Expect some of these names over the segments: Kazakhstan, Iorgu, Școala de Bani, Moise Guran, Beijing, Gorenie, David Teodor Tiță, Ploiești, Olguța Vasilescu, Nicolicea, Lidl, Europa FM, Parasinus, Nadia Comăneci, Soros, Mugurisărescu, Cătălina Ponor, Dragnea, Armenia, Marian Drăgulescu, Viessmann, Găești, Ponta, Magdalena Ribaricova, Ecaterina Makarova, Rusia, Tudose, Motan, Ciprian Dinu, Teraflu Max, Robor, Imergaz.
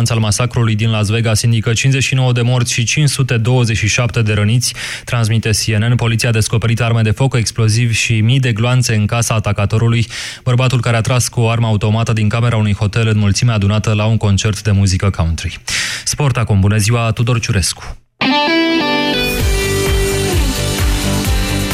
bilanț al masacrului din Las Vegas indică 59 de morți și 527 de răniți. Transmite CNN, poliția a descoperit arme de foc, explozivi și mii de gloanțe în casa atacatorului, bărbatul care a tras cu o armă automată din camera unui hotel în mulțime adunată la un concert de muzică country. Sport acum. Bună ziua, Tudor Ciurescu!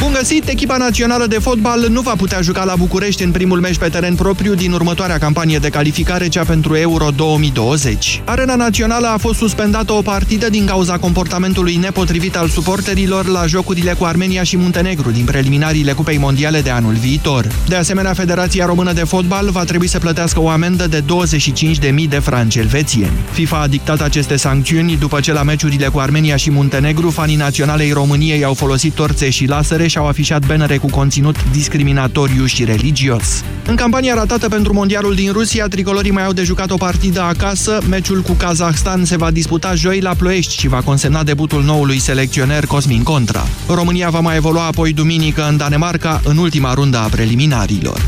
Bun găsit! Echipa națională de fotbal nu va putea juca la București în primul meci pe teren propriu din următoarea campanie de calificare, cea pentru Euro 2020. Arena Națională a fost suspendată o partidă din cauza comportamentului nepotrivit al suporterilor la jocurile cu Armenia și Muntenegru din preliminariile Cupei Mondiale de anul viitor. De asemenea, Federația Română de Fotbal va trebui să plătească o amendă de 25.000 de franci elvețieni. FIFA a dictat aceste sancțiuni după ce la meciurile cu Armenia și Muntenegru fanii naționalei României au folosit torțe și lasere și au afișat bannere cu conținut discriminatoriu și religios. În campania ratată pentru Mondialul din Rusia, tricolorii mai au de jucat o partidă acasă. Meciul cu Kazakhstan se va disputa joi la Ploiești și va consemna debutul noului selecționer Cosmin Contra. România va mai evolua apoi duminică în Danemarca, în ultima rundă a preliminariilor.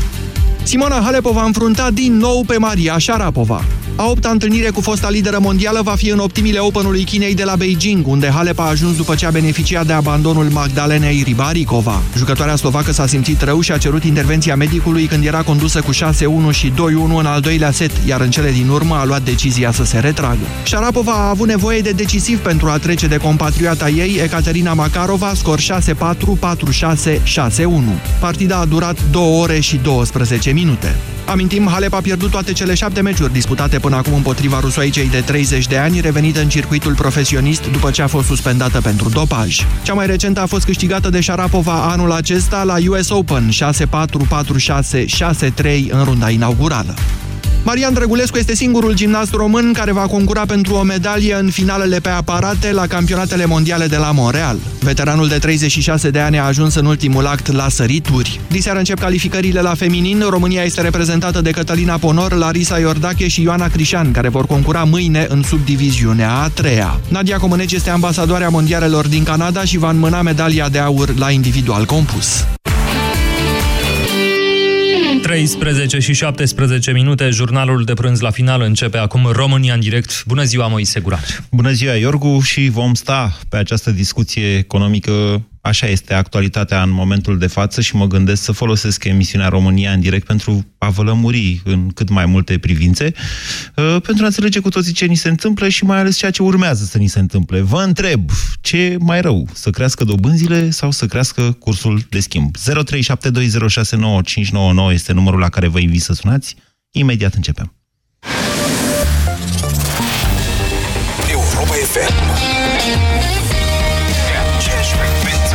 Simona Halep va înfrunta din nou pe Maria Sharapova. A 8-a întâlnire cu fosta lideră mondială va fi în optimile Open-ului Chinei de la Beijing, unde Halep a ajuns după ce a beneficiat de abandonul Magdalenei Ribaricova. Jucătoarea slovacă s-a simțit rău și a cerut intervenția medicului când era condusă cu 6-1 și 2-1 în al doilea set, iar în cele din urmă a luat decizia să se retragă. Sharapova a avut nevoie de decisiv pentru a trece de compatriota ei, Ecaterina Makarova, scor 6-4, 4-6, 6-1. Partida a durat 2 ore și 12 minute. Amintim, Halep a pierdut toate cele 7 meciuri disputate până acum împotriva rusoaicei de 30 de ani, revenită în circuitul profesionist după ce a fost suspendată pentru dopaj. Cea mai recentă a fost câștigată de Sharapova anul acesta la US Open, 6-4, 4-6, 6-3 în runda inaugurală. Marian Drăgulescu este singurul gimnast român care va concura pentru o medalie în finalele pe aparate la campionatele mondiale de la Montreal. Veteranul de 36 de ani a ajuns în ultimul act la sărituri. Diseară încep calificările la feminin. România este reprezentată de Cătălina Ponor, Larisa Iordache și Ioana Crișan, care vor concura mâine în subdiviziunea a treia. Nadia Comăneci este ambasadoarea mondialelor din Canada și va înmâna medalia de aur la individual compus. 13 și 17 minute, jurnalul de prânz la final începe acum. România în direct. Bună ziua, Moise Guran. Bună ziua, Iorgu, și vom sta pe această discuție economică. Așa este actualitatea în momentul de față și mă gândesc să folosesc emisiunea România în direct pentru a vă lămuri în cât mai multe privințe, pentru a înțelege cu toții ce ni se întâmplă și mai ales ceea ce urmează să ni se întâmple. Vă întreb, ce e mai rău? Să crească dobânzile sau să crească cursul de schimb? 0372069599 este numărul la care vă invit să sunați. Imediat începem. Europa FM.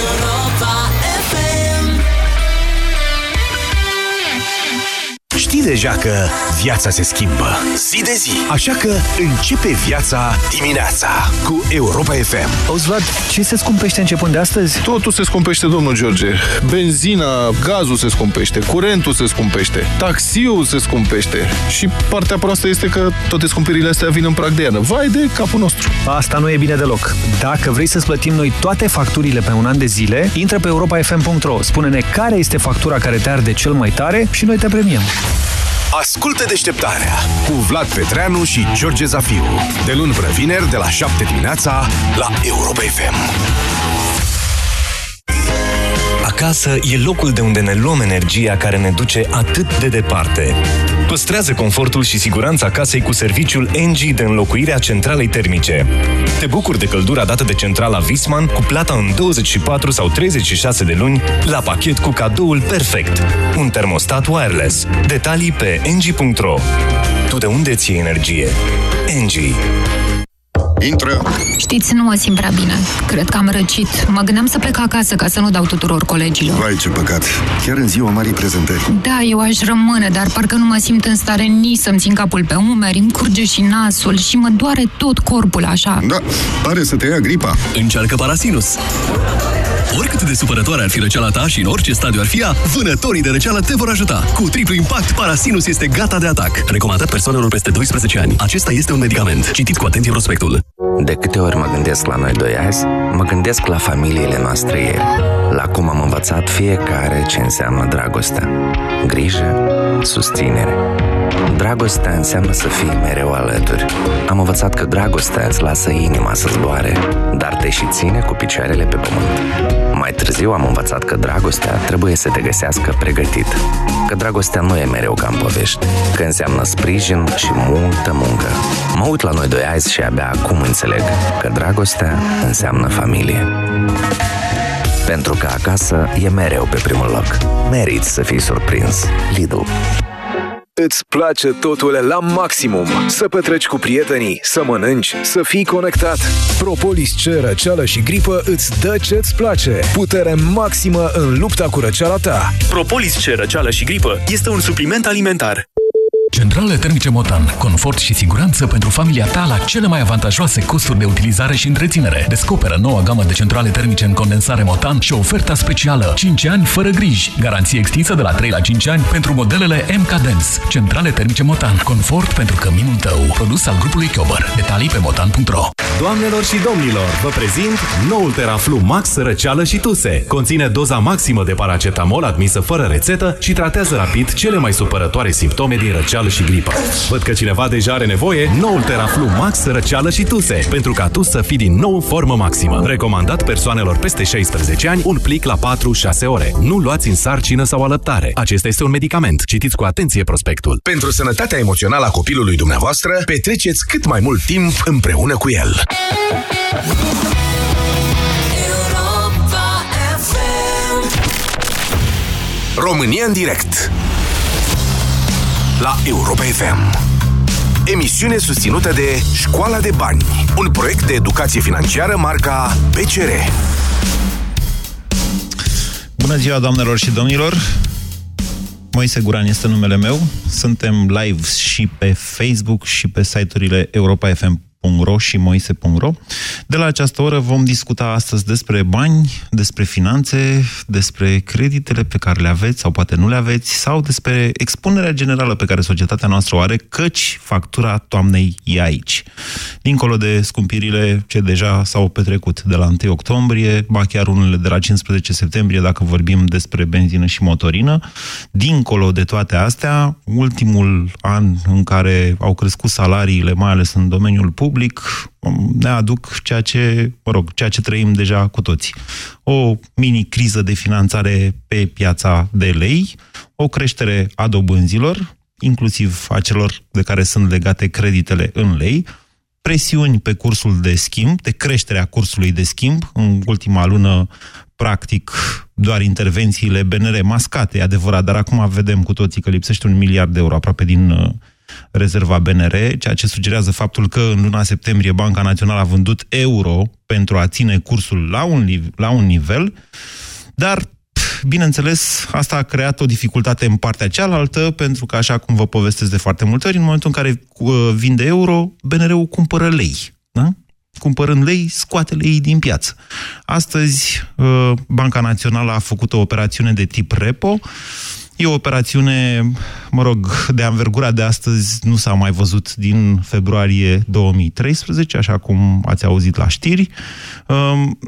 Europa FM. Știi deja că viața se schimbă zi de zi, așa că începe viața dimineața cu Europa FM. Auzi, Vlad, ce se scumpește începând de astăzi? Totul se scumpește, domnul George. Benzina, gazul se scumpește, curentul se scumpește, taxiul se scumpește. Și partea proastă este că toate scumpirile astea vin în prag de iarnă. Vai de capul nostru! Asta nu e bine deloc. Dacă vrei să-ți plătim noi toate facturile pe un an de zile, intră pe europafm.ro, spune-ne care este factura care te arde cel mai tare și noi te premiem. Ascultă Deșteptarea cu Vlad Petreanu și George Zafiu, de luni până vineri, de la 7 dimineața, la Europa FM. Acasă e locul de unde ne luăm energia care ne duce atât de departe. Păstrează confortul și siguranța casei cu serviciul NG de înlocuirea centralei termice. Te bucuri de căldura dată de centrala Viessmann cu plata în 24 sau 36 de luni la pachet cu cadoul perfect. Un termostat wireless. Detalii pe ng.ro. Tu de unde ții energie? NG. Intră. Știți, nu mă simt prea bine. Cred că am răcit. Mă gândeam să plec acasă ca să nu dau tuturor colegilor. Vai, ce păcat. Chiar în ziua marii prezentări. Da, eu aș rămâne, dar parcă nu mă simt în stare nici să-mi țin capul pe umeri, îmi curge și nasul și mă doare tot corpul așa. Da, pare să te ia gripa. Încearcă Parasinus. Oricât de supărătoare ar fi răceala ta și în orice stadiu ar fi ea, vânătorii de răceală te vor ajuta. Cu triplu impact, Parasinus este gata de atac. Recomandat persoanelor peste 12 ani. Acesta este un medicament. Citiți cu atenție prospectul. De câte ori mă gândesc la noi doi azi, mă gândesc la familiile noastre ieri. La cum am învățat fiecare ce înseamnă dragoste, grijă, susținere. Dragostea înseamnă să fii mereu alături. Am învățat că dragostea îți lasă inima să zboare, dar te și ține cu picioarele pe pământ. Mai târziu am învățat că dragostea trebuie să te găsească pregătit. Că dragostea nu e mereu ca în povești, că înseamnă sprijin și multă muncă. Mă uit la noi doi azi și abia acum înțeleg că dragostea înseamnă familie. Pentru că acasă e mereu pe primul loc. Meriți să fii surprins. Lidl. Îți place totul la maximum. Să petreci cu prietenii, să mănânci, să fii conectat. Propolis C, răceală și gripă îți dă ce-ți place. Putere maximă în lupta cu răceala ta. Propolis C, răceală și gripă este un supliment alimentar. Centrale termice Motan. Confort și siguranță pentru familia ta la cele mai avantajoase costuri de utilizare și întreținere. Descoperă noua gamă de centrale termice în condensare Motan și oferta specială 5 ani fără griji. Garanție extinsă de la 3 la 5 ani pentru modelele MK-Dance. Centrale termice Motan. Confort pentru căminul tău. Produs al grupului Chiober. Detalii pe motan.ro. Doamnelor și domnilor, vă prezint noul Teraflu Max răceală și tuse. Conține doza maximă de paracetamol admisă fără rețetă și tratează rapid cele mai supărătoare simptome din răceală și gripă. Văd că cineva deja are nevoie. Noul Teraflu Max răceală și tuse, pentru ca tu să fii din nou în formă maximă. Recomandat persoanelor peste 16 ani, un plic la 4-6 ore. Nu luați în sarcină sau alăptare. Acesta este un medicament. Citiți cu atenție prospectul. Pentru sănătatea emoțională a copilului dumneavoastră, petreceți cât mai mult timp împreună cu el. Europa FM. România în direct la Europa FM. Emisiune susținută de Școala de Bani, un proiect de educație financiară marca BCR. Bună ziua, doamnelor și domnilor! Moise Guran este numele meu. Suntem live și pe Facebook și pe site-urile europafm.ro și moise.ro. De la această oră vom discuta astăzi despre bani, despre finanțe, despre creditele pe care le aveți sau poate nu le aveți, sau despre expunerea generală pe care societatea noastră o are, căci factura toamnei e aici. Dincolo de scumpirile ce deja s-au petrecut de la 1 octombrie, ba chiar unele de la 15 septembrie, dacă vorbim despre benzină și motorină, dincolo de toate astea, ultimul an în care au crescut salariile, mai ales în domeniul public, ne aduc ceea ce trăim deja cu toții. O mini-criză de finanțare pe piața de lei, o creștere a dobânzilor, inclusiv a celor de care sunt legate creditele în lei, presiuni pe cursul de schimb, de creșterea cursului de schimb. În ultima lună, practic, doar intervențiile BNR mascate, e adevărat, dar acum vedem cu toții că lipsește 1 miliard de euro aproape din rezerva BNR, ceea ce sugerează faptul că în luna septembrie Banca Națională a vândut euro pentru a ține cursul la un nivel, dar, bineînțeles, asta a creat o dificultate în partea cealaltă, pentru că, așa cum vă povestesc de foarte multe ori, în momentul în care vinde euro, BNR-ul cumpără lei. Da? Cumpărând lei, scoate lei din piață. Astăzi, Banca Națională a făcut o operațiune de tip repo. E o operațiune, mă rog, de anvergura de astăzi nu s-a mai văzut din februarie 2013, așa cum ați auzit la știri.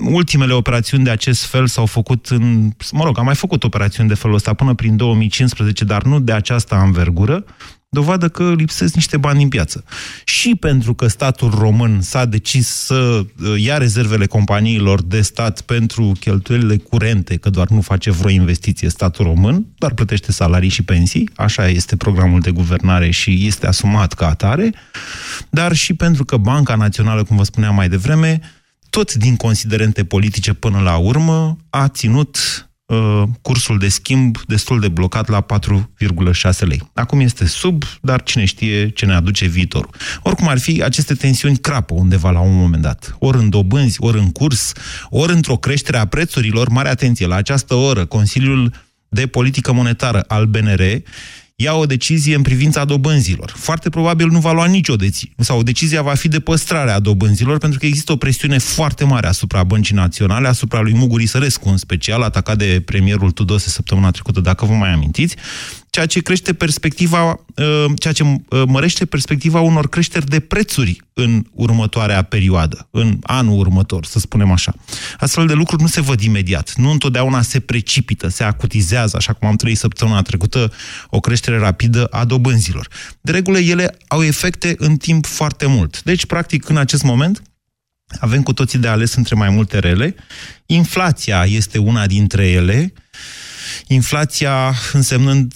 Ultimele operațiuni de acest fel s-au făcut în... Mă rog, am mai făcut operațiuni de felul ăsta până prin 2015, dar nu de această anvergură. Dovadă că lipsesc niște bani din piață. Și pentru că statul român s-a decis să ia rezervele companiilor de stat pentru cheltuielile curente, că doar nu face vreo investiție statul român, doar plătește salarii și pensii, așa este programul de guvernare și este asumat ca atare, dar și pentru că Banca Națională, cum vă spuneam mai devreme, tot din considerente politice până la urmă, a ținut cursul de schimb destul de blocat la 4,6 lei. Acum este sub, dar cine știe ce ne aduce viitorul. Oricum ar fi, aceste tensiuni crapă undeva la un moment dat. Ori în dobânzi, ori în curs, ori într-o creștere a prețurilor. Mare atenție, la această oră, Consiliul de Politică Monetară al BNR ia o decizie în privința dobânzilor. Foarte probabil nu va lua nicio decizie, sau decizia va fi de păstrare a dobânzilor, pentru că există o presiune foarte mare asupra Băncii Naționale, asupra lui Mugurisărescu în special, atacat de premierul Tudose săptămâna trecută, dacă vă mai amintiți, ceea ce crește perspectiva, ceea ce mărește perspectiva unor creșteri de prețuri în următoarea perioadă, în anul următor, să spunem așa. Astfel de lucruri nu se văd imediat, nu întotdeauna se precipită, se acutizează, așa cum am trăit săptămâna trecută, o creștere rapidă a dobânzilor. De regulă, ele au efecte în timp foarte mult. Deci, practic, în acest moment, avem cu toții de ales între mai multe rele. Inflația este una dintre ele, inflația însemnând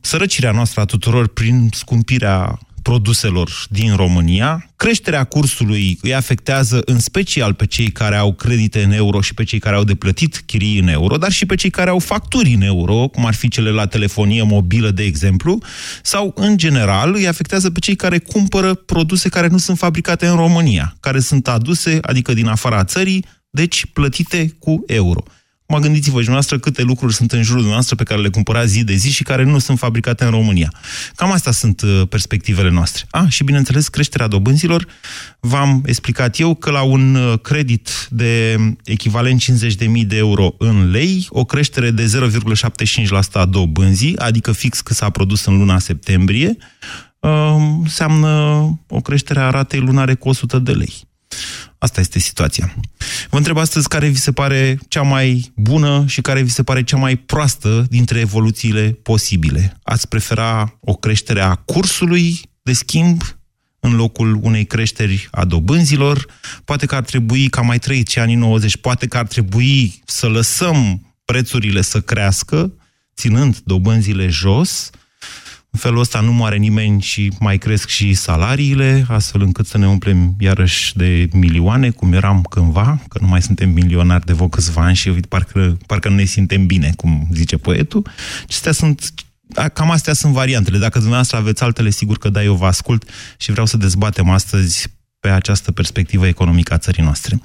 sărăcirea noastră a tuturor prin scumpirea produselor din România. Creșterea cursului îi afectează în special pe cei care au credite în euro și pe cei care au de plătit chirii în euro, dar și pe cei care au facturi în euro, cum ar fi cele la telefonie mobilă, de exemplu, sau, în general, îi afectează pe cei care cumpără produse care nu sunt fabricate în România, care sunt aduse, adică din afara țării, deci plătite cu euro. Mă gândiți-vă și dumneavoastră câte lucruri sunt în jurul dumneavoastră pe care le cumpărați zi de zi și care nu sunt fabricate în România. Cam astea sunt perspectivele noastre. Și bineînțeles, creșterea dobânzilor. V-am explicat eu că la un credit de echivalent 50.000 de euro în lei, o creștere de 0,75% a dobânzii, adică fix cât s-a produs în luna septembrie, înseamnă o creștere a ratei lunare cu 100 de lei. Asta este situația. Vă întreb astăzi care vi se pare cea mai bună și care vi se pare cea mai proastă dintre evoluțiile posibile. Ați prefera o creștere a cursului de schimb în locul unei creșteri a dobânzilor? Poate că ar trebui, că am mai trăit și anii 90, poate că ar trebui să lăsăm prețurile să crească, ținând dobânzile jos. În felul ăsta nu moare nimeni și mai cresc și salariile, astfel încât să ne umplem iarăși de milioane, cum eram cândva, că nu mai suntem milionari de vreo câțiva ani și parcă nu ne simtem bine, cum zice poetul. Cam astea sunt variantele. Dacă dumneavoastră aveți altele, sigur că da, eu vă ascult și vreau să dezbatem astăzi pe această perspectivă economică a țării noastre.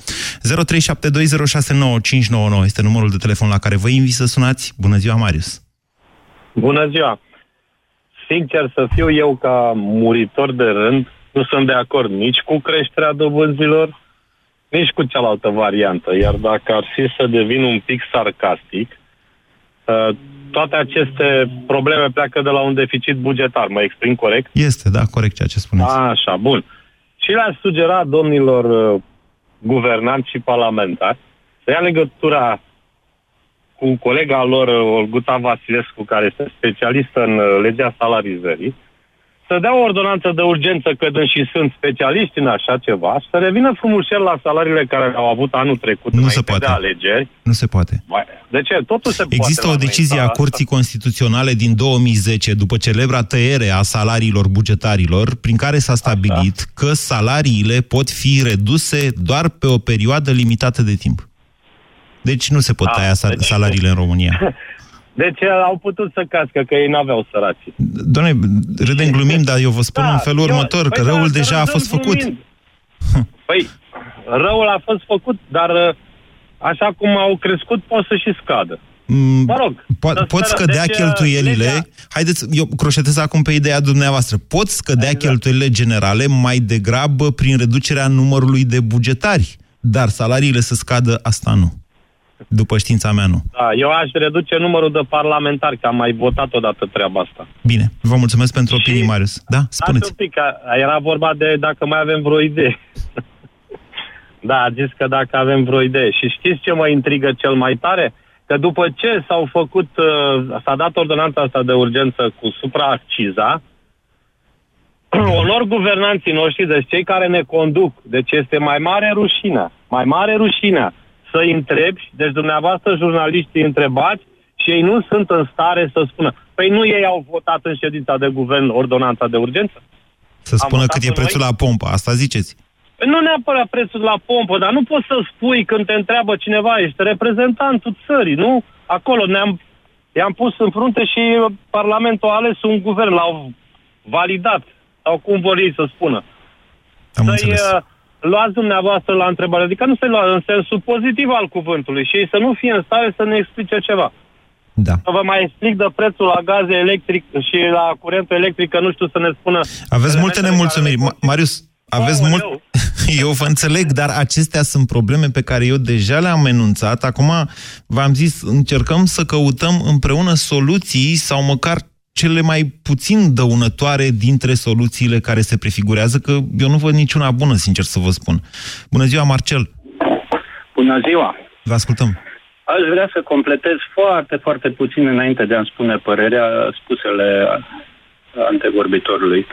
0372069599 este numărul de telefon la care vă invit să sunați. Bună ziua, Marius! Bună ziua! Sincer să fiu, eu ca muritor de rând nu sunt de acord nici cu creșterea dobânzilor, nici cu cealaltă variantă. Iar dacă ar fi să devin un pic sarcastic, toate aceste probleme pleacă de la un deficit bugetar. Mă exprim corect? Este, da, corect ceea ce spuneți. Așa, bun. Și le-aș sugera domnilor guvernanți și parlamentari să ia legătura cu colega lor, Olguța Vasilescu, care este specialistă în legea salarizării, să dea o ordonanță de urgență, cădând și sunt specialiști în așa ceva, să revină frumușel la salariile care au avut anul trecut înainte de alegeri. Nu se poate. De ce? Totul se poate. Există o decizie a Curții Constituționale din 2010, după celebra tăiere a salariilor bugetarilor, prin care s-a stabilit că salariile pot fi reduse doar pe o perioadă limitată de timp. Deci nu se pot taia salariile în România. Deci au putut să cască, că ei n-aveau săraci. Doamne, râdem glumim, dar eu vă spun în felul următor, că răul deja a fost făcut. Păi, răul a fost făcut, dar așa cum au crescut, pot să și scadă. Mă rog, pot scădea cheltuielile. Haideți, eu croșetez acum pe ideea dumneavoastră. Pot scădea cheltuielile generale mai degrabă prin reducerea numărului de bugetari, dar salariile să scadă, asta nu. După știința mea, nu. Da, eu aș reduce numărul de parlamentari, că am mai votat odată treaba asta. Bine, vă mulțumesc pentru opinii, Marius. Da, spuneți. Un pic, era vorba de dacă mai avem vreo idee. Da, a zis că dacă avem vreo idee. Și știți ce mă intrigă cel mai tare? Că după ce s-a dat ordonanța asta de urgență cu supraacciza, onor guvernanții noștri, deci cei care ne conduc, deci este mai mare rușinea, mai mare rușinea să-i întrebi, deci dumneavoastră jurnaliștii întrebați și ei nu sunt în stare să spună. Păi nu ei au votat în ședința de guvern ordonanța de urgență? Să spună cât e prețul la pompă, asta ziceți? Păi nu neapărat prețul la pompă, dar nu poți să spui când te întreabă cineva, ești reprezentantul țării, nu? Acolo i-am pus în frunte și Parlamentul a ales un guvern, l-au validat, sau cum vor ei să spună. Am înțeles. Luați dumneavoastră la întrebare, adică nu se lua în sensul pozitiv al cuvântului și ei să nu fie în stare să ne explice ceva. Da. Vă mai explic de prețul la gaze electric și la curentul electric, că nu știu să ne spună. Aveți multe nemulțumiri. Marius, aveți mult... Eu vă înțeleg, dar acestea sunt probleme pe care eu deja le-am enunțat. Acum v-am zis, încercăm să căutăm împreună soluții sau măcar cele mai puțin dăunătoare dintre soluțiile care se prefigurează, că eu nu văd niciuna bună, sincer să vă spun. Bună ziua, Marcel! Bună ziua! Vă ascultăm! Aș vrea să completez foarte puțin înainte de a-mi spune părerea spusele antevorbitorului.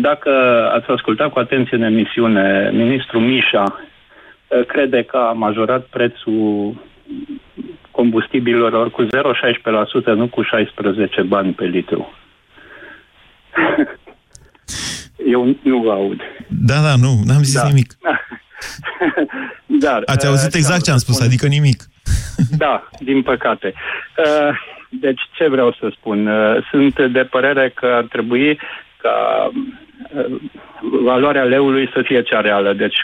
Dacă ați ascultat cu atenție în emisiune, ministrul Mișa crede că a majorat prețul combustibililor cu 0,16%, nu cu 16 bani pe litru. Eu nu vă aud. Da, nu, n-am zis nimic. Dar, ați auzit exact ce am spus, adică nimic. Da, din păcate. Deci, ce vreau să spun? Sunt de părere că ar trebui ca valoarea leului să fie cea reală, deci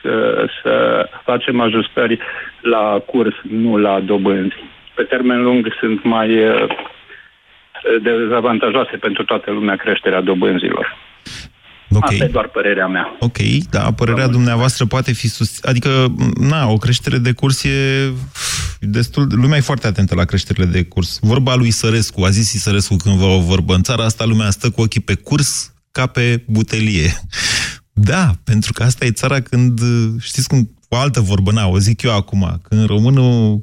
să facem ajustări la curs, nu la dobânzi. Pe termen lung sunt mai dezavantajoase pentru toată lumea creșterea dobânzilor. Okay. Asta e doar părerea mea. Ok, da, părerea dumneavoastră poate fi susținută. Adică, o creștere de curs e destul... Lumea e foarte atentă la creșterile de curs. Vorba lui Sărescu, a zis Sărescu cândva o vorbă în țara asta, lumea stă cu ochii pe curs ca pe butelie. Da, pentru că asta e țara când... Știți cum? O altă vorbă, o zic eu acum. Când românul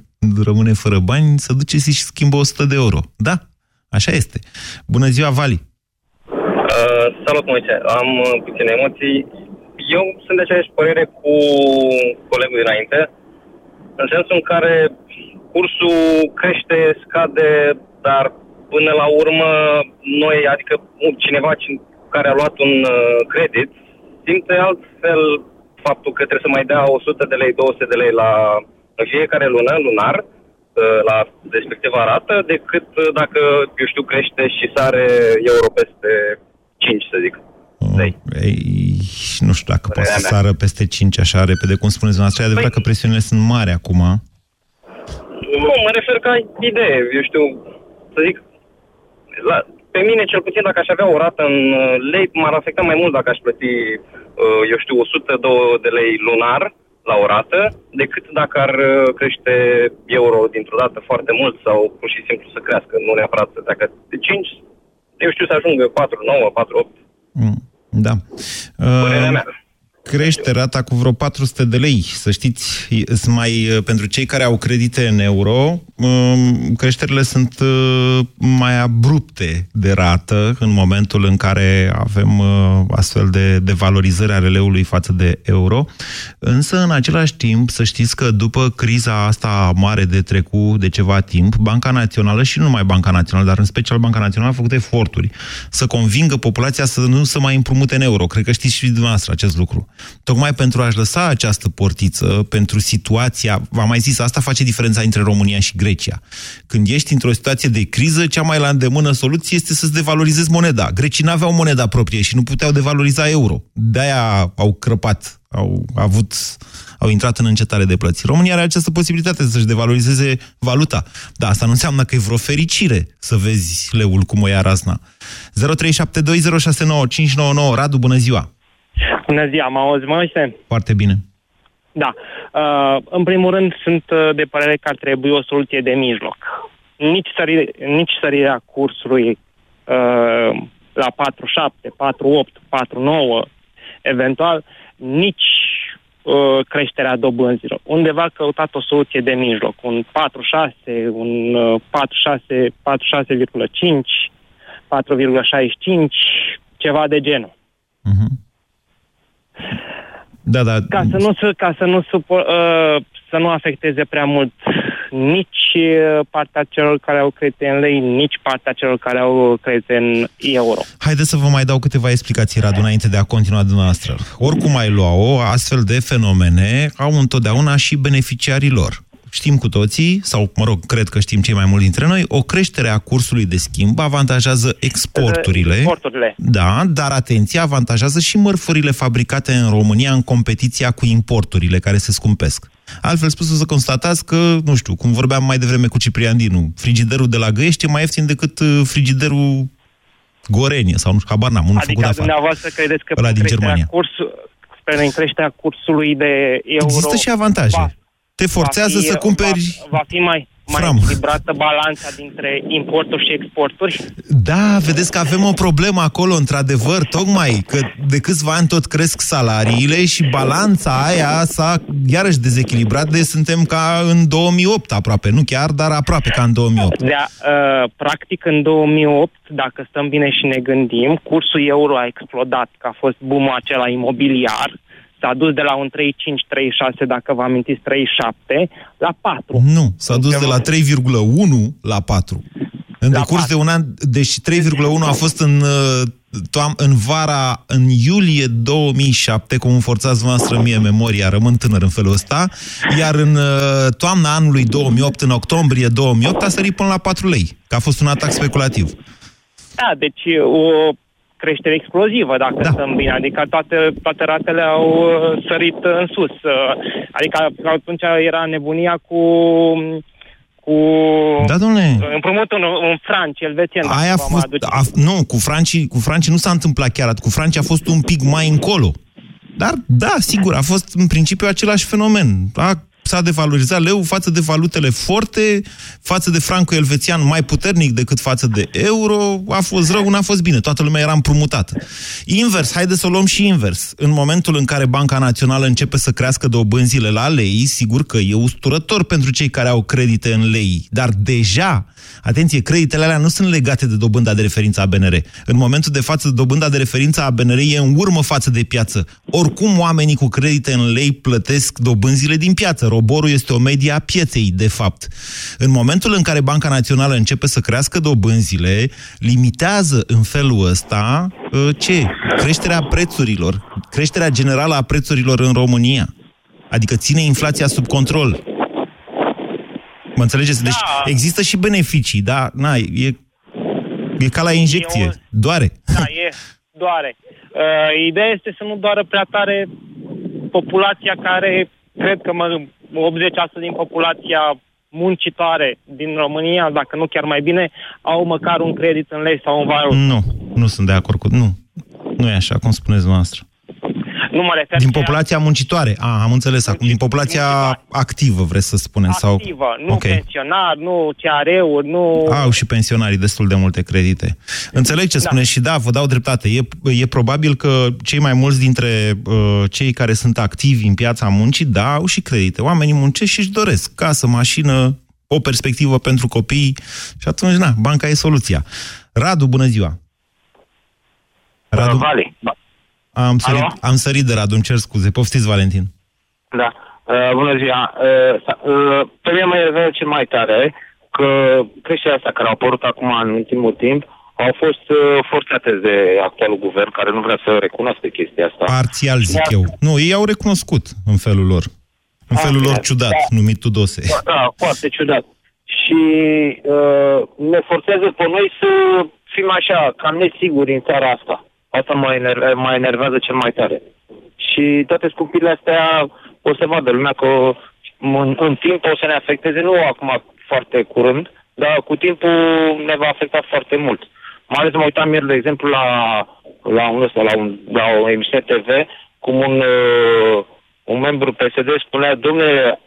rămâne fără bani, se duce și schimbă 100 de euro. Da, așa este. Bună ziua, Vali! Salut, Moise. Am puține emoții. Eu sunt de aceeași părere cu colegul dinainte, în sensul în care cursul crește, scade, dar până la urmă noi, adică cineva care a luat un credit, simte altfel faptul că trebuie să mai dea 100 de lei, 200 de lei la fiecare lună, lunar, la respectiva rată, decât dacă, eu știu, crește și sare euro peste 5, să zic. Nu știu dacă poate să sară peste 5 așa repede, cum spuneți dumneavoastră. E adevărat că presiunile sunt mari acum. Nu, mă refer ca idee. Eu știu, să zic, pe mine, cel puțin, dacă aș avea o rată în lei, m-ar afecta mai mult dacă aș plăti, eu știu, 102 de lei lunar la o rată, decât dacă ar crește euro dintr-o dată foarte mult sau pur și simplu să crească, nu neapărat să treacă de 5, eu știu, să ajungă 4, 9, 4, 8. Da. Crește rata cu vreo 400 de lei. Să știți, pentru cei care au credite în euro, creșterile sunt mai abrupte de rată în momentul în care avem astfel de devalorizări ale leului față de euro. Însă, în același timp, să știți că după criza asta mare de trecut de ceva timp, Banca Națională, și nu numai Banca Națională, dar în special Banca Națională, a făcut eforturi să convingă populația să nu se mai împrumute în euro. Cred că știți și dumneavoastră acest lucru. Tocmai pentru a-și lăsa această portiță, pentru situația, v-am mai zis, asta face diferența între România și Grecia. Când ești într-o situație de criză, cea mai la îndemână soluție este să-ți devalorizezi moneda. Grecii n-aveau moneda proprie și nu puteau devaloriza euro. De-aia au crăpat, au intrat în încetare de plăți. România are această posibilitate să-și devalorizeze valuta. Dar asta nu înseamnă că e vreo fericire să vezi leul cum o ia razna. 0372069599. Radu, bună ziua! Bună ziua, mă auzi, Moise? Foarte bine. Da. În primul rând, sunt de părere că ar trebui o soluție de mijloc. Nici sărirea cursului la 4,7, 4,8, 4,9, eventual, nici creșterea dobânzilor. Undeva a căutat o soluție de mijloc. Un 4,6, un 4,6,5, 4,65, ceva de genul. Mhm. Da. Ca să nu afecteze prea mult nici partea celor care au credite în lei, nici partea celor care au credite în euro. Haideți să vă mai dau câteva explicații, Radu, înainte de a continua dumneavoastră. Oricum ai lua-o, astfel de fenomene au întotdeauna și beneficiarii lor. Știm cu toții, sau, mă rog, cred că știm cei mai mulți dintre noi, o creștere a cursului de schimb avantajează exporturile. Da, dar, atenție, avantajează și mărfurile fabricate în România în competiția cu importurile care se scumpesc. Altfel spus, o să constatați că, nu știu, cum vorbeam mai devreme cu Ciprian Dinu, frigiderul de la Găești e mai ieftin decât frigiderul Gorenie, sau nu știu, habar n-am, unul făcut afară. Adică dumneavoastră credeți că din Germania. În creșterea cursului de euro... Există și avantaje. Te forțează să cumperi... Va fi mai, mai echilibrată balanța dintre importuri și exporturi? Da, vedeți că avem o problemă acolo, într-adevăr, tocmai că de câțiva ani tot cresc salariile și balanța aia s-a iarăși dezechilibrat, de suntem ca în 2008 aproape, nu chiar, dar aproape ca în 2008. Da, practic în 2008, dacă stăm bine și ne gândim, cursul euro a explodat, că a fost boom-ul acela imobiliar. S-a dus de la un 3,5-3,6, dacă vă amintiți, 3,7, la 4. Nu, s-a dus de la 3,1 la 4. În decurs de un an, deci 3,1 a fost în vara, în iulie 2007, cum forțați voastră mie memoria, rămân tânăr în felul ăsta, iar în toamna anului 2008, în octombrie 2008, a sărit până la 4 lei, că a fost un atac speculativ. Da, deci o creștere explozivă, dacă stăm bine. Adică toate ratele au sărit în sus. Adică atunci era nebunia cu împrumutul în franci elvețian. Aia a fost... Nu, cu francii nu s-a întâmplat chiar. Cu francii a fost un pic mai încolo. Dar, da, sigur, a fost în principiu același fenomen. S-a devalorizat leu față de valutele forte, față de francul elvețian mai puternic decât față de euro. A fost rău, n-a fost bine. Toată lumea era împrumutată. Invers, haideți să o luăm și invers. În momentul în care Banca Națională începe să crească dobânzile la lei, sigur că e usturător pentru cei care au credite în lei. Dar deja, atenție, creditele alea nu sunt legate de dobânda de referință a BNR. În momentul de față, dobânda de referință a BNR e în urmă față de piață. Oricum, oamenii cu credite în lei plătesc dobânzile din piață. Roborul este o medie a pieței, de fapt. În momentul în care Banca Națională începe să crească dobânzile, limitează în felul ăsta creșterea prețurilor, creșterea generală a prețurilor în România. Adică ține inflația sub control. Mă înțelegeți? Deci există și beneficii, dar e ca la injecție. Doare. Da, doare. Ideea este să nu doară prea tare populația care... Cred că 80% din populația muncitoare din România, dacă nu chiar mai bine, au măcar un credit în lei sau în valută. Nu sunt de acord cu... Nu e așa, cum spuneți dumneavoastră. Nu mă refer din populația muncitoare. Am înțeles acum. Din populația activă, vreți să spunem. Activă, sau... nu pensionari, nu CR-uri, nu... Au și pensionarii destul de multe credite. Înțeleg ce spuneți și vă dau dreptate. E probabil că cei mai mulți dintre cei care sunt activi în piața muncii, au și credite. Oamenii muncesc și își doresc casă, mașină, o perspectivă pentru copii și atunci, banca e soluția. Radu, bună ziua! Radu... Vale. Am sărit de Radu, îmi cer scuze. Poftiți, Valentin. Da. Bună ziua. Pe mine mă enervează cel mai tare că creșterea asta care a apărut acum în ultimul timp au fost forțate de actualul guvern care nu vrea să recunoască chestia asta. Parțial, zic eu. Nu, ei au recunoscut în felul lor. În felul lor ciudat, numit Tudose. Da, foarte ciudat. Și ne forțează pe noi să fim așa, cam nesiguri în țara asta. Asta mă enervează cel mai tare. Și toate scumpirile astea o să vadă lumea că în timp o să ne afecteze, nu acum foarte curând, dar cu timpul ne va afecta foarte mult. Mai ales mă uitam ieri, de exemplu, la o emisiune TV, cum un membru PSD spunea, domnule,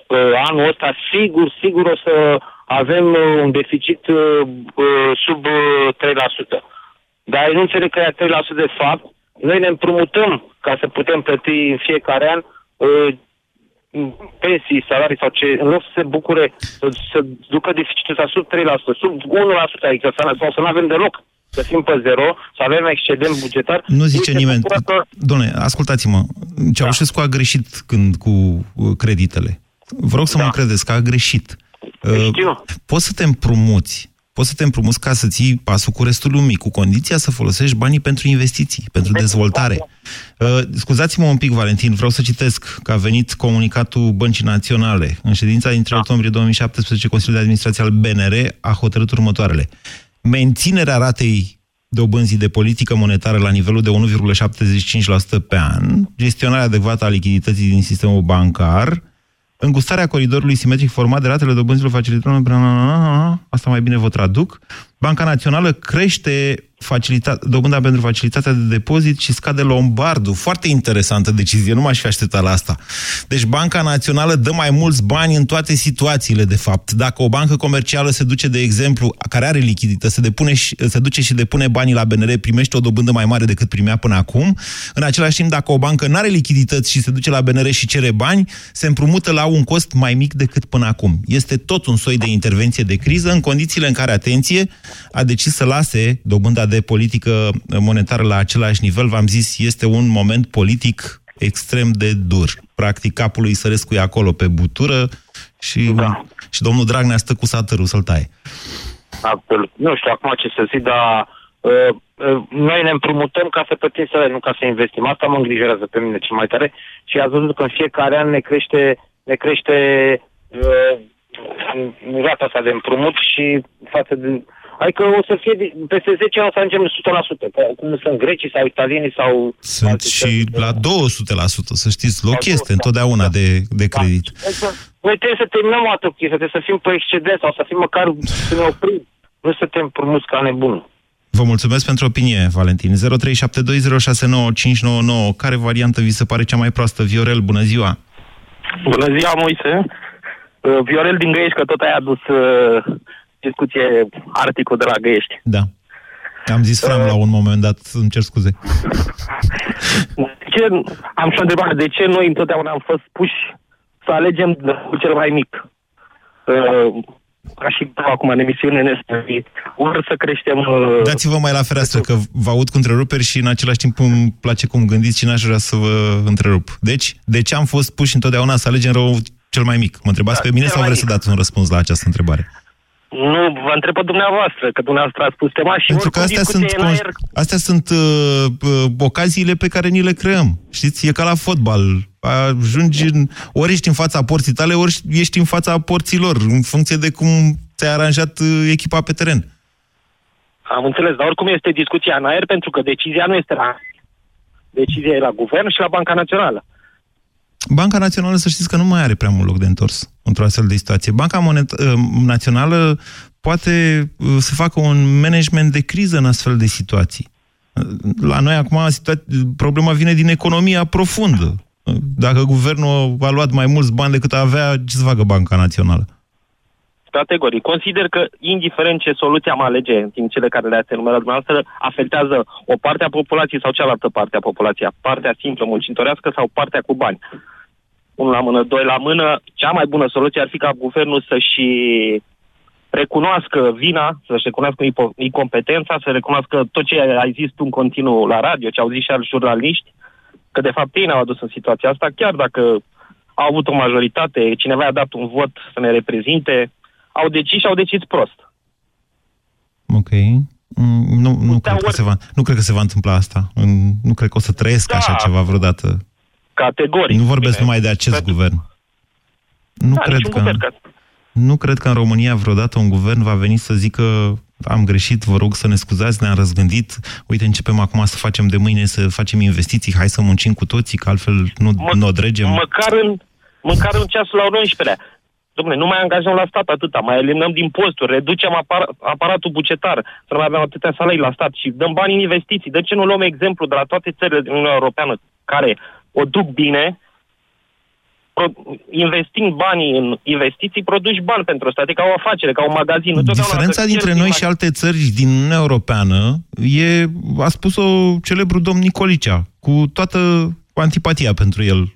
anul ăsta sigur o să avem un deficit sub 3%. Dar nu înțeleg că e 3% de fapt. Noi ne împrumutăm ca să putem plăti în fiecare an pensii, salarii sau ce, în loc să se bucure, să ducă deficitul ăsta sub 3%, sub 1%, adică să nu avem deloc, să fim pe zero, să avem excedent bugetar. Nu zice nimeni. Că... Doamne, ascultați-mă, Ceaușescu a greșit când cu creditele. Vă rog să mă credeți că a greșit. Poți să te împrumuți. Poți să te împrumuți ca să ții pasul cu restul lumii, cu condiția să folosești banii pentru investiții, pentru dezvoltare. Scuzați-mă un pic, Valentin, vreau să citesc că a venit comunicatul Băncii Naționale. În ședința dintre octombrie 2017, Consiliul de Administrație al BNR a hotărât următoarele. Menținerea ratei dobânzii de politică monetară la nivelul de 1,75% pe an, gestionarea adecvată a lichidității din sistemul bancar, îngustarea coridorului simetric format de ratele dobânzilor facilitărilor... Asta mai bine vă traduc. Banca Națională crește dobânda pentru facilitatea de depozit și scade lombardul. Foarte interesantă decizie, nu m-aș fi așteptat la asta. Deci Banca Națională dă mai mulți bani în toate situațiile, de fapt. Dacă o bancă comercială se duce, de exemplu, care are lichidități, se duce și depune banii la BNR, primește o dobândă mai mare decât primea până acum. În același timp, dacă o bancă nu are lichidități și se duce la BNR și cere bani, se împrumută la un cost mai mic decât până acum. Este tot un soi de intervenție de criză în condițiile în care, atenție, a decis să lase dobânda de politică monetară la același nivel. V-am zis, este un moment politic extrem de dur. Practic, capul lui Sărescu e acolo pe butură și, da, și domnul Dragnea stă cu satărul să-l taie. Absolut. Nu știu acum ce să zic, dar noi ne împrumutăm ca să plătim salariile, nu ca să investim. Asta mă îngrijorează pe mine cel mai tare și ați văzut că în fiecare an ne crește rata asta de împrumut și față de... Adică o să fie, peste 10 ani o să ajungem 100%, cum sunt grecii sau italienii sau... Sunt și la 200%, să știți, loc este întotdeauna de credit. Da. Noi trebuie să terminăm o altă chestie, trebuie să fim pe excedent sau să fim măcar să ne oprim, nu să te împrumuți ca nebun. Vă mulțumesc pentru opinie, Valentin. 0372069599, care variantă vi se pare cea mai proastă? Viorel, bună ziua! Bună ziua, Moise! Viorel din Găești, că tot ai adus... discuție articol de la Găești. Da. Am zis Fram la un moment dat, îmi cer scuze. Am și o întrebare. De ce noi întotdeauna am fost puși să alegem cu cel mai mic? Ca și acum în emisiune, ori să creștem... Dați-vă mai la fereastră, că vă aud cu întreruperi și în același timp îmi place cum gândiți și n-aș vrea să vă întrerup. Deci, de ce am fost puși întotdeauna să alegem rău cel mai mic? Mă întrebați pe mine sau vreți să dați un răspuns la această întrebare? Nu, vă întreb pe dumneavoastră, că dumneavoastră ați spus tema și... Pentru că astea sunt ocaziile pe care ni le creăm. Știți, e ca la fotbal. Ajungi ori ești în fața porții tale, ori ești în fața porților, în funcție de cum ți-a aranjat echipa pe teren. Am înțeles, dar oricum este discuția în aer, pentru că decizia nu este la... Decizia e la guvern și la Banca Națională. Banca Națională, să știți că nu mai are prea mult loc de întors într-o astfel de situație. Banca Națională poate să facă un management de criză în astfel de situații. La noi acum problema vine din economia profundă. Dacă guvernul a luat mai mulți bani decât avea, ce-ți facă Banca Națională? Categoric. Consider că, indiferent ce soluție am alege, în timp cele care le-ați enumerat dumneavoastră, afectează o parte a populației sau cealaltă parte a populației, partea simplă, muncitorească sau partea cu bani. Unul la mână, doi la mână, cea mai bună soluție ar fi ca guvernul să-și recunoască vina, să-și recunoască incompetența, să recunoască tot ce ai zis tu în continuu la radio, ce au zis și alți jurnaliști, că de fapt ei ne-au adus în situația asta, chiar dacă au avut o majoritate, cineva i-a dat un vot să ne reprezinte, au decis și au decis prost. Ok. Nu cred că se va întâmpla asta. Nu cred că o să trăiesc așa ceva vreodată. Categoric. Nu vorbesc numai de acest guvern. Nu cred că în România vreodată un guvern va veni să zică am greșit, vă rog să ne scuzați, ne-am răzgândit, uite, începem acum să facem de mâine, să facem investiții, hai să muncim cu toții, că altfel nu o dregem. Măcar în ceasul la 11-lea. Dom'le, nu mai angajăm la stat atâta, mai eliminăm din posturi, reducem aparatul bugetar, să nu mai avem atâtea salarii la stat și dăm bani în investiții. De ce nu luăm exemplu de la toate țările din Uniunea Europeană care o duc bine, investind banii în investiții, produci bani pentru stat, e ca o afacere, ca un magazin. Diferența dintre noi și alte țări din Uniunea Europeană a spus-o celebrul domn Nicolicea, cu toată antipatia pentru el.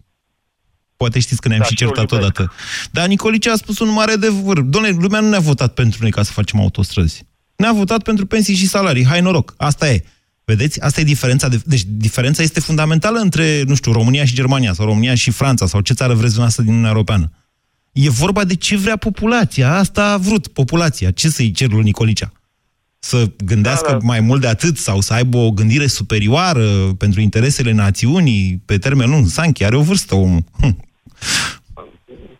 Poate știți că ne-am și certat odată. Dar Nicolicea a spus un mare adevăr. Doamne, lumea nu ne-a votat pentru noi ca să facem autostrăzi. Ne-a votat pentru pensii și salarii. Hai noroc, asta e. Vedeți? Asta e diferența. Deci diferența este fundamentală între, nu știu, România și Germania sau România și Franța sau ce țară vreți dumneavoastră din Uniunea Europeană. E vorba de ce vrea populația. Asta a vrut populația. Ce să-i cer lui Nicolicea? Să gândească mai mult de atât sau să aibă o gândire superioară pentru interesele națiunii pe termen lung? Sanchi are o vârstă, omul.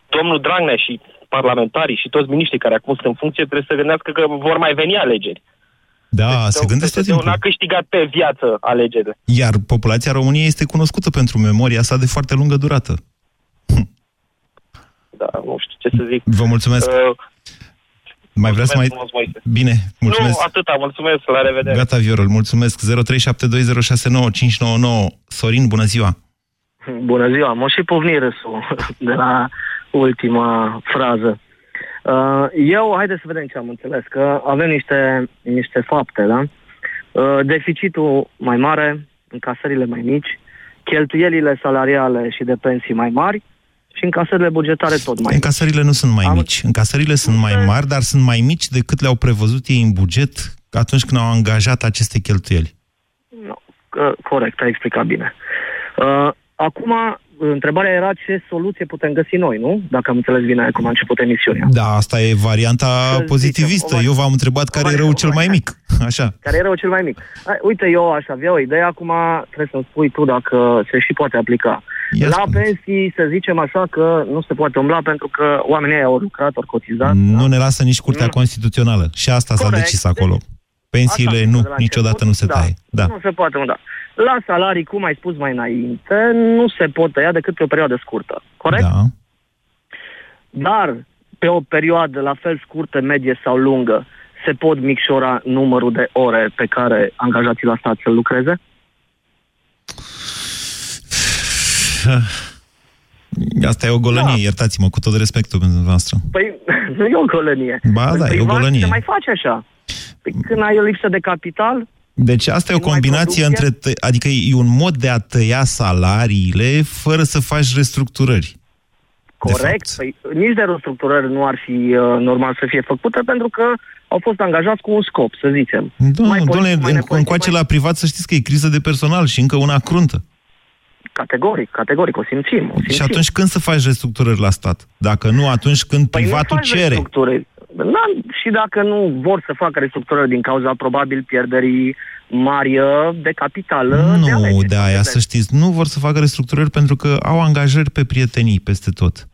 Domnul Dragnea și parlamentarii și toți miniștrii care acum sunt în funcție trebuie să gândească că vor mai veni alegeri. Da, deci, se gândesc tot timpul. N-a câștigat pe viață alegerile. Iar populația României este cunoscută pentru memoria sa de foarte lungă durată. Da, nu știu ce să zic. Vă mulțumesc. Mai vreau să mai... Bine, mulțumesc. Nu, atâta, mulțumesc, la revedere. Gata, Viorel, mulțumesc. 0372069599. Sorin, bună ziua. Bună ziua, mă și povni râsul de la ultima frază. Eu, haideți să vedem ce am înțeles, că avem niște fapte, da? Deficitul mai mare, încasările mai mici, cheltuielile salariale și de pensii mai mari și încasările bugetare tot mai mici. Încasările nu sunt mai mici. Încasările sunt mai mari, dar sunt mai mici decât le-au prevăzut ei în buget atunci când au angajat aceste cheltuieli. No, corect, ai explicat bine. Acum, întrebarea era ce soluție putem găsi noi, nu? Dacă am înțeles bine cum a început emisiunea. Da, asta e varianta pozitivistă. Eu v-am întrebat care e rău cel mai mic. Așa. Care e rău cel mai mic. Uite, eu aș avea o idee. Acum trebuie să-mi spui tu dacă se și poate aplica. La pensii, să zicem așa, că nu se poate umbla pentru că oamenii aia au lucrat, au cotizat. Nu ne lasă nici Curtea Constituțională. Și asta s-a decis acolo. Pensiile nu, niciodată nu se taie. Nu se poate umbla. La salarii, cum ai spus mai înainte, nu se pot tăia decât pe o perioadă scurtă, corect? Da. Dar pe o perioadă la fel scurtă, medie sau lungă, se pot micșora numărul de ore pe care angajații la stat să lucreze? Asta e o golănie, da. Iertați-mă, cu tot respectul pentru noastră. Păi nu e o golănie. Ba da, e o golănie. Se mai face așa. Când ai o lipsă de capital... Deci asta e o combinație între... Adică e un mod de a tăia salariile fără să faci restructurări. Corect. Păi, nici de restructurări nu ar fi normal să fie făcute, pentru că au fost angajați cu un scop, să zicem. Încoace la privat, să știți că e criză de personal și încă una cruntă. Categoric, o simțim. Și atunci când să faci restructurări la stat? Dacă nu, atunci când privatul cere... Da, și dacă nu vor să facă restructurări din cauza, probabil, pierderii mari de capital... Nu, de aia, să știți, nu vor să facă restructurări pentru că au angajări pe prietenii peste tot.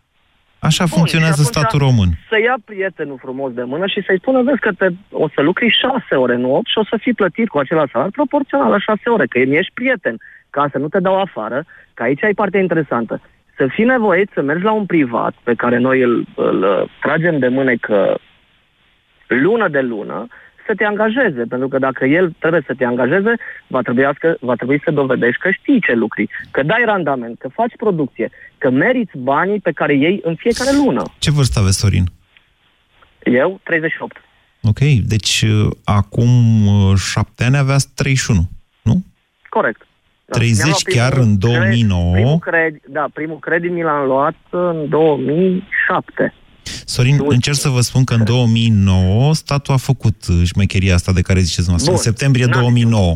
Așa funcționează statul român. Să ia prietenul frumos de mână și să-i spună, vezi că o să lucri 6 ore, nu 8, și o să fii plătit cu același salar proporțional la 6 ore, că ești prieten, ca să nu te dau afară, că aici ai partea interesantă. Să fii nevoit să mergi la un privat pe care noi îl tragem de mânecă lună de lună să te angajeze, pentru că dacă el trebuie să te angajeze, va trebui să dovedești că știi ce lucri, că dai randament, că faci producție, că meriți banii pe care iei în fiecare lună. Ce vârstă aveți, Sorin? Eu? 38. Ok, deci acum 7 ani aveați 31, nu? Corect. 30 chiar în 2009. Primul credit mi l-am luat în 2007. Sorin, încerc să vă spun că în 2009 statul a făcut șmecheria asta de care ziceți noastră. În septembrie 2009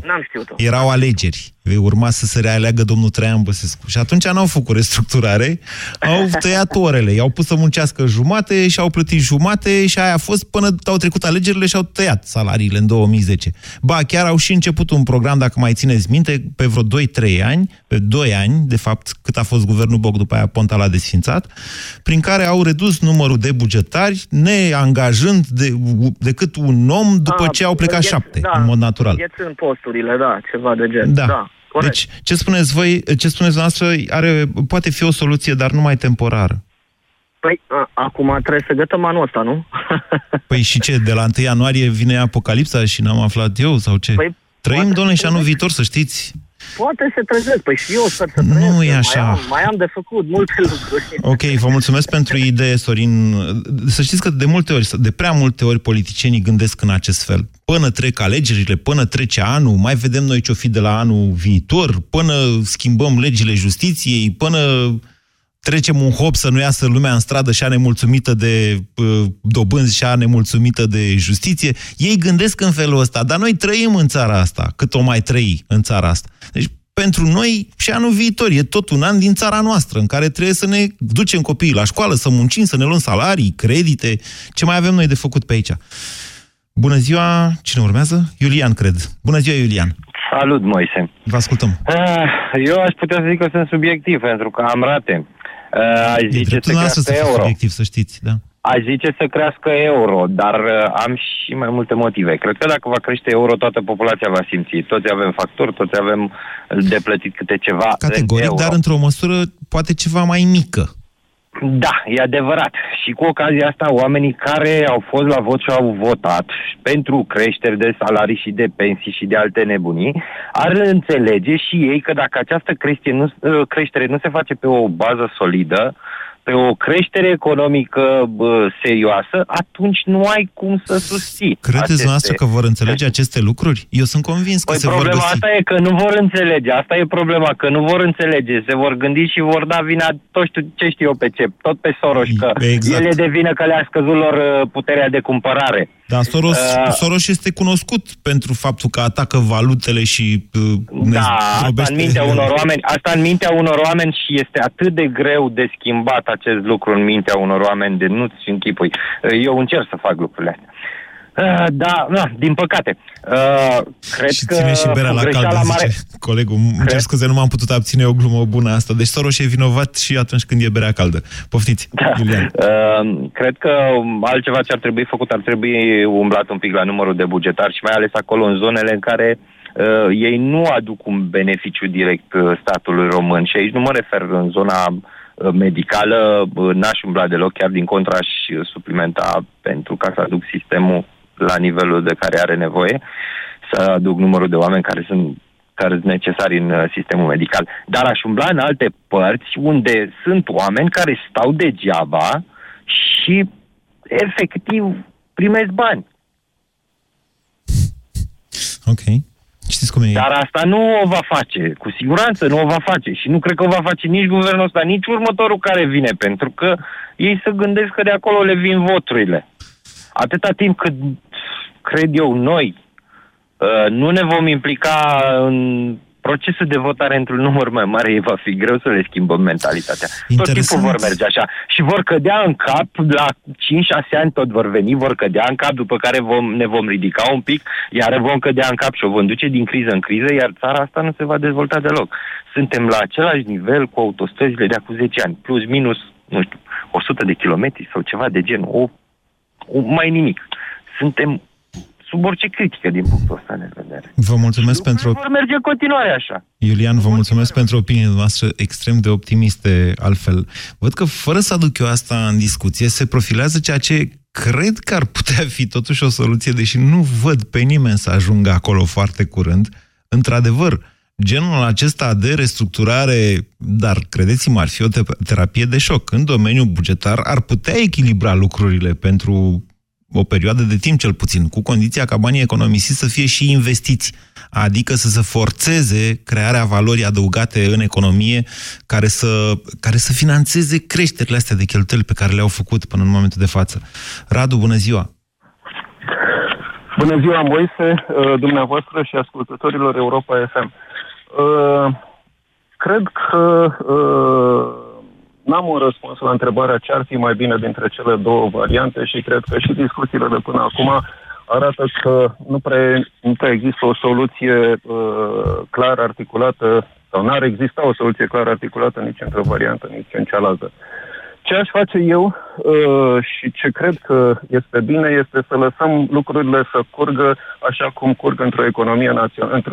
erau alegeri. Urma să se realeagă domnul Traian Băsescu. Și atunci n-au făcut restructurare, au tăiat orele, i-au pus să muncească jumate și au plătit jumate și aia a fost până au trecut alegerile și au tăiat salariile în 2010. Ba, chiar au și început un program, dacă mai țineți minte, pe vreo 2-3 ani, pe 2 ani, de fapt, cât a fost guvernul Boc, după aia Ponta l-a desfințat, prin care au redus numărul de bugetari, neangajând decât un om după ce au plecat 7, în mod natural. În posturile, da, ceva de gen, da. Corect. Deci, ce spuneți voi, ce spuneți noastră, poate fi o soluție, dar numai temporară. Păi, acum trebuie să gătăm anul ăsta, nu? Păi și ce, de la 1 ianuarie vine apocalipsa și n-am aflat eu, sau ce? Păi, trăim, domnule, și anul viitor, să știți. Poate se trezesc, păi și eu sper să trezesc. Nu e așa. Mai am de făcut multe lucruri. Ok, vă mulțumesc pentru idee, Sorin. Să știți că de multe ori, de prea multe ori, politicienii gândesc în acest fel. Până trec alegerile, până trece anul, mai vedem noi ce-o fi de la anul viitor, până schimbăm legile justiției, până trecem un hop să nu iasă lumea în stradă și a nemulțumită de dobânzi și a nemulțumită de justiție. Ei gândesc în felul ăsta, dar noi trăim în țara asta, cât o mai trăi în țara asta. Deci pentru noi și anul viitor e tot un an din țara noastră în care trebuie să ne ducem copiii la școală, să muncim, să ne luăm salarii, credite, ce mai avem noi de făcut pe aici. Bună ziua, cine urmează? Iulian, cred. Bună ziua, Iulian. Salut, Moise. Vă ascultăm. Eu aș putea să zic că sunt subiectiv, pentru că am rate. Aș zice să crească euro. Subiectiv, să știți, da. Aș zice să crească euro, dar am și mai multe motive. Cred că dacă va crește euro, toată populația va simți. Toți avem facturi, toți avem de plătit câte ceva. Categoric, dar într-o măsură poate ceva mai mică. Da, e adevărat. Și cu ocazia asta, oamenii care au fost la vot și au votat pentru creșteri de salarii și de pensii și de alte nebunii, ar înțelege și ei că dacă această creștere nu se face pe o bază solidă, pe o creștere economică serioasă, atunci nu ai cum să susții. Credeți dumneavoastră că vor înțelege aceste lucruri? Eu sunt convins că se vor găsi. Problema asta e că nu vor înțelege. Asta e problema, că nu vor înțelege. Se vor gândi și vor da vina, tot ce știu eu pe ce, tot pe Soros, că exact. El e de vină că le-a scăzut lor puterea de cumpărare. Dar Soros este cunoscut pentru faptul că atacă valutele și... Asta în mintea unor oameni și este atât de greu de schimbat acest lucru în mintea unor oameni de nu-ți închipui. Eu încerc să fac lucrurile astea. Din păcate. Cred și ține că și berea la cald, la mare... zice colegul. Îmi cer scuze, nu m-am putut abține, o glumă bună asta. Deci Soros e vinovat și atunci când e berea caldă. Poftiți, Iulian. Cred că altceva ce ar trebui făcut, ar trebui umblat un pic la numărul de bugetari și mai ales acolo în zonele în care ei nu aduc un beneficiu direct statului român. Și aici nu mă refer în zona medicală, n-aș umbla deloc, chiar din contra aș suplimenta pentru ca să aduc sistemul la nivelul de care are nevoie, să aduc numărul de oameni care sunt necesari în sistemul medical. Dar aș umbla în alte părți unde sunt oameni care stau degeaba și efectiv primesc bani. Ok. Știți cum e? Dar asta nu o va face. Cu siguranță nu o va face. Și nu cred că o va face nici guvernul ăsta, nici următorul care vine. Pentru că ei se gândesc că de acolo le vin voturile. Atâta timp cât, cred eu, noi nu ne vom implica în procesul de votare într-un număr mai mare, va fi greu să le schimbăm mentalitatea. Interesant. Tot timpul vor merge așa. Și vor cădea în cap, la 5-6 ani tot vor veni, vor cădea în cap, după care ne vom ridica un pic, iar vom cădea în cap și o vom duce din criză în criză, iar țara asta nu se va dezvolta deloc. Suntem la același nivel cu autostrăzile de acum 10 ani, plus minus, nu știu, 100 de kilometri sau ceva de genul, mai nimic. Suntem sub orice critică din punctul ăsta de vedere. Vă mulțumesc pentru... Vor merge în continuare așa. Iulian, vă mulțumesc pentru opiniile noastre extrem de optimiste, altfel. Văd că, fără să aduc eu asta în discuție, se profilează ceea ce cred că ar putea fi totuși o soluție, deși nu văd pe nimeni să ajungă acolo foarte curând. Într-adevăr, genul acesta de restructurare, dar credeți-mă, ar fi o terapie de șoc. În domeniul bugetar ar putea echilibra lucrurile pentru o perioadă de timp cel puțin, cu condiția ca banii economisiți să fie și investiți, adică să se forțeze crearea valorii adăugate în economie care să financeze creșterile astea de cheltuieli pe care le-au făcut până în momentul de față. Radu, bună ziua! Bună ziua, Moise, dumneavoastră și ascultătorilor Europa FM. Cred că n-am un răspuns la întrebarea ce ar fi mai bine dintre cele două variante și cred că și discuțiile de până acum arată că nu prea există o soluție clar articulată sau n-ar exista o soluție clar articulată nici într-o variantă, nici în cealaltă. Ce aș face eu și ce cred că este bine este să lăsăm lucrurile să curgă așa cum curg într-o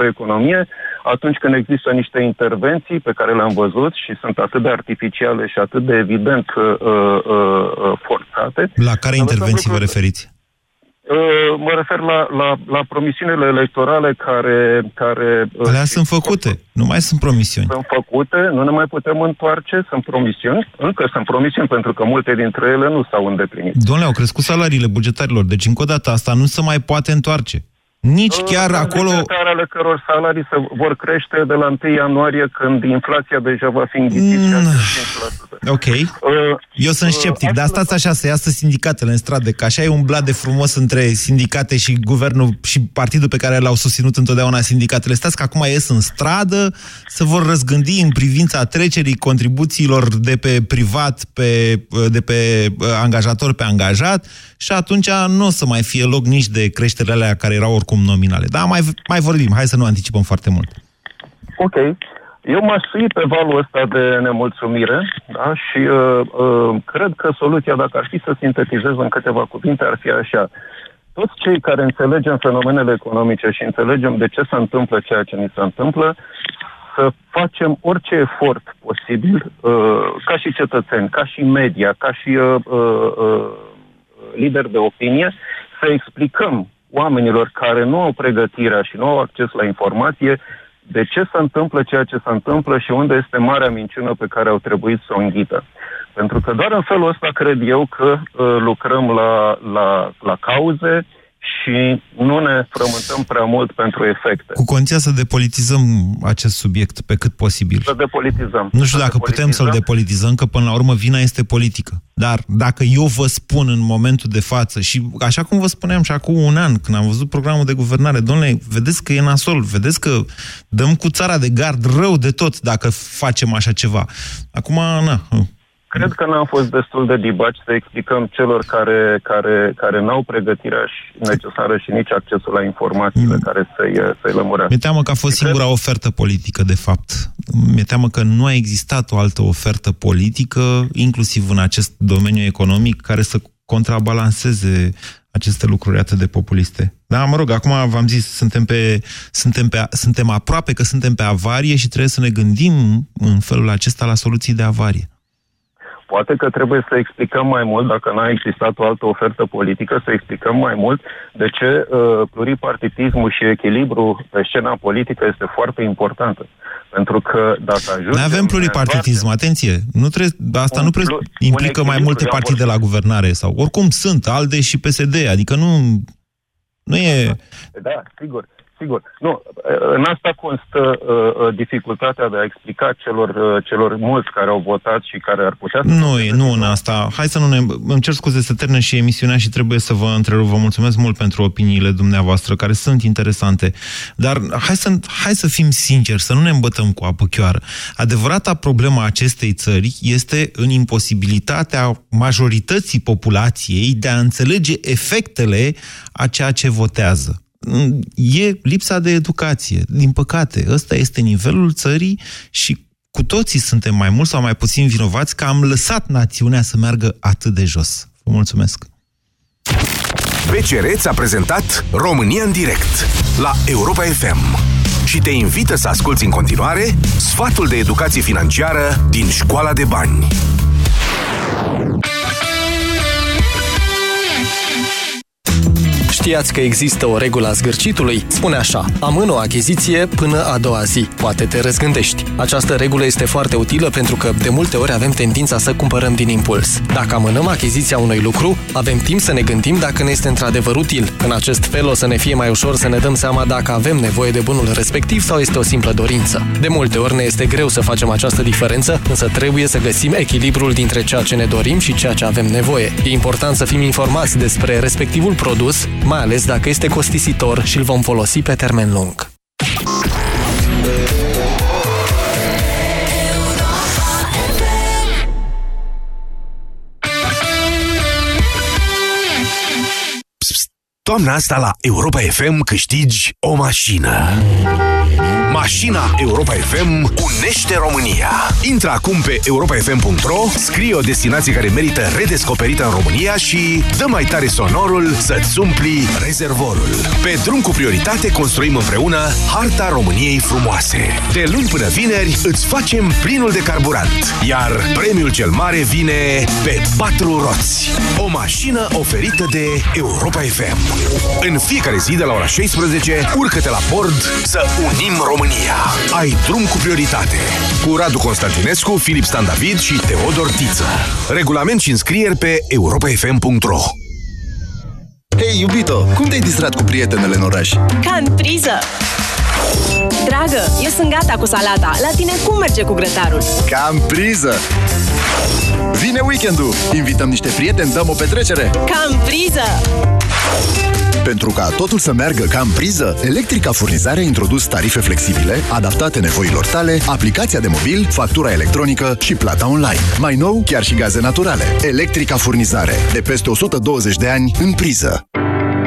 economie, atunci când există niște intervenții pe care le-am văzut și sunt atât de artificiale și atât de evident forțate. La care intervenții vă referiți? Mă refer la promisiunile electorale care alea sunt făcute, nu mai sunt promisiuni. Sunt făcute, nu ne mai putem întoarce, sunt promisiuni, încă sunt promisiuni pentru că multe dintre ele nu s-au îndeplinit. Dom'le, au crescut salariile bugetarilor, deci încă o dată asta nu se mai poate întoarce. Nici chiar acolo... ale căror salarii se vor crește de la 1 ianuarie, când inflația deja va fi înghițită. Ok. Eu sunt sceptic, dar stați așa, să iasă sindicatele în stradă, că așa e umblat de frumos între sindicate și guvernul și partidul pe care l-au susținut întotdeauna sindicatele. Stați că acum ies în stradă, se vor răzgândi în privința trecerii contribuțiilor de pe privat, de pe angajator pe angajat, și atunci nu o să mai fie loc nici de creșterile alea care erau oricum nominale. Dar mai vorbim, hai să nu anticipăm foarte mult. Ok. Eu m-aș sui pe valul ăsta de nemulțumire, da? Și cred că soluția, dacă ar fi să sintetizez în câteva cuvinte, ar fi așa. Toți cei care înțelegem fenomenele economice și înțelegem de ce se întâmplă ceea ce ni se întâmplă, să facem orice efort posibil, ca și cetățeni, ca și media, ca și lideri de opinie, să explicăm oamenilor care nu au pregătirea și nu au acces la informație de ce se întâmplă ceea ce se întâmplă și unde este marea minciună pe care au trebuit să o înghită. Pentru că doar în felul ăsta cred eu că lucrăm la cauze și nu ne frământăm prea mult pentru efecte. Cu condiția să depolitizăm acest subiect pe cât posibil. Să depolitizăm. Nu știu dacă putem să-l depolitizăm, că până la urmă vina este politică. Dar dacă eu vă spun în momentul de față, și așa cum vă spuneam și acum un an, când am văzut programul de guvernare, domnule, vedeți că e nasol, vedeți că dăm cu țara de gard rău de tot dacă facem așa ceva. Acum, na... Cred că n-am fost destul de dibaci să explicăm celor care n-au pregătirea necesară și nici accesul la informațiile care să-i lămurească. Mi-e teamă că a fost singura ofertă politică, de fapt. Mi-e teamă că nu a existat o altă ofertă politică, inclusiv în acest domeniu economic, care să contrabalanceze aceste lucruri atât de populiste. Da, mă rog, acum v-am zis, suntem aproape că suntem pe avarie și trebuie să ne gândim în felul acesta la soluții de avarie. Poate că trebuie să explicăm mai mult, dacă n-a existat o altă ofertă politică, să explicăm mai mult de ce pluripartitismul și echilibrul pe scena politică este foarte importantă. Pentru că dacă ajungem... Noi avem pluripartitism, atenție! Nu trebuie, asta nu implică mai multe partide la guvernare. Sau oricum sunt, ALDE și PSD, adică nu e... Da, sigur. Sigur. Nu, în asta constă dificultatea de a explica celor mulți care au votat și care ar putea... Nu în asta. Hai să nu ne... Îmi cer scuze să termin și emisiunea și trebuie să vă întrerup. Vă mulțumesc mult pentru opiniile dumneavoastră, care sunt interesante. Dar hai să fim sinceri, să nu ne îmbătăm cu apă chioară. Adevărata problema acestei țări este în imposibilitatea majorității populației de a înțelege efectele a ceea ce votează. E lipsa de educație. Din păcate, ăsta este nivelul țării și cu toții suntem mai mult sau mai puțin vinovați că am lăsat națiunea să meargă atât de jos. Vă mulțumesc! BCR ți-a prezentat România în direct la Europa FM și te invită să asculți în continuare sfatul de educație financiară din Școala de Bani. Știați că există o regulă a zgârcitului? Spune așa, amână o achiziție până a doua zi. Poate te răzgândești. Această regulă este foarte utilă pentru că de multe ori avem tendința să cumpărăm din impuls. Dacă amânăm achiziția unui lucru, avem timp să ne gândim dacă ne este într-adevăr util. În acest fel o să ne fie mai ușor să ne dăm seama dacă avem nevoie de bunul respectiv sau este o simplă dorință. De multe ori ne este greu să facem această diferență, însă trebuie să găsim echilibrul dintre ceea ce ne dorim și ceea ce avem nevoie. E important să fim informați despre respectivul produs, mai ales dacă este costisitor și îl vom folosi pe termen lung. Toamna asta la Europa FM câștigi o mașină. Mașina Europa FM unește România. Intră acum pe europafm.ro, scrie o destinație care merită redescoperită în România și dă mai tare sonorul să-ți umpli rezervorul. Pe drum cu prioritate construim împreună harta României frumoase. De luni până vineri îți facem plinul de carburant, iar premiul cel mare vine pe 4 roți. O mașină oferită de Europa FM. În fiecare zi de la ora 16, urcă-te la bord să unim România. Ai drum cu prioritate. Cu Radu Constantinescu, Filip Stan David și Teodor Tiță. Regulament și înscrieri pe europafm.ro. Hei, iubito, cum te-ai distrat cu prietenele în oraș? Ca în priză! Dragă, eu sunt gata cu salata. La tine cum merge cu grătarul? Ca în priză! Vine weekendul! Invităm niște prieteni, dăm o petrecere! Ca în priză! Pentru ca totul să meargă ca în priză, Electrica Furnizare a introdus tarife flexibile, adaptate nevoilor tale, aplicația de mobil, factura electronică și plata online. Mai nou, chiar și gaze naturale. Electrica Furnizare. De peste 120 de ani în priză.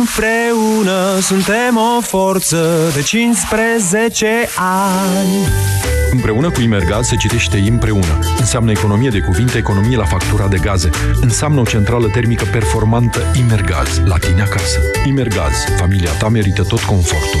Împreună suntem o forță de 15 ani. Împreună cu Imergaz se citește împreună. Înseamnă economie de cuvinte, economie la factura de gaze. Înseamnă o centrală termică performantă Imergaz, la tine acasă. Imergaz, familia ta merită tot confortul.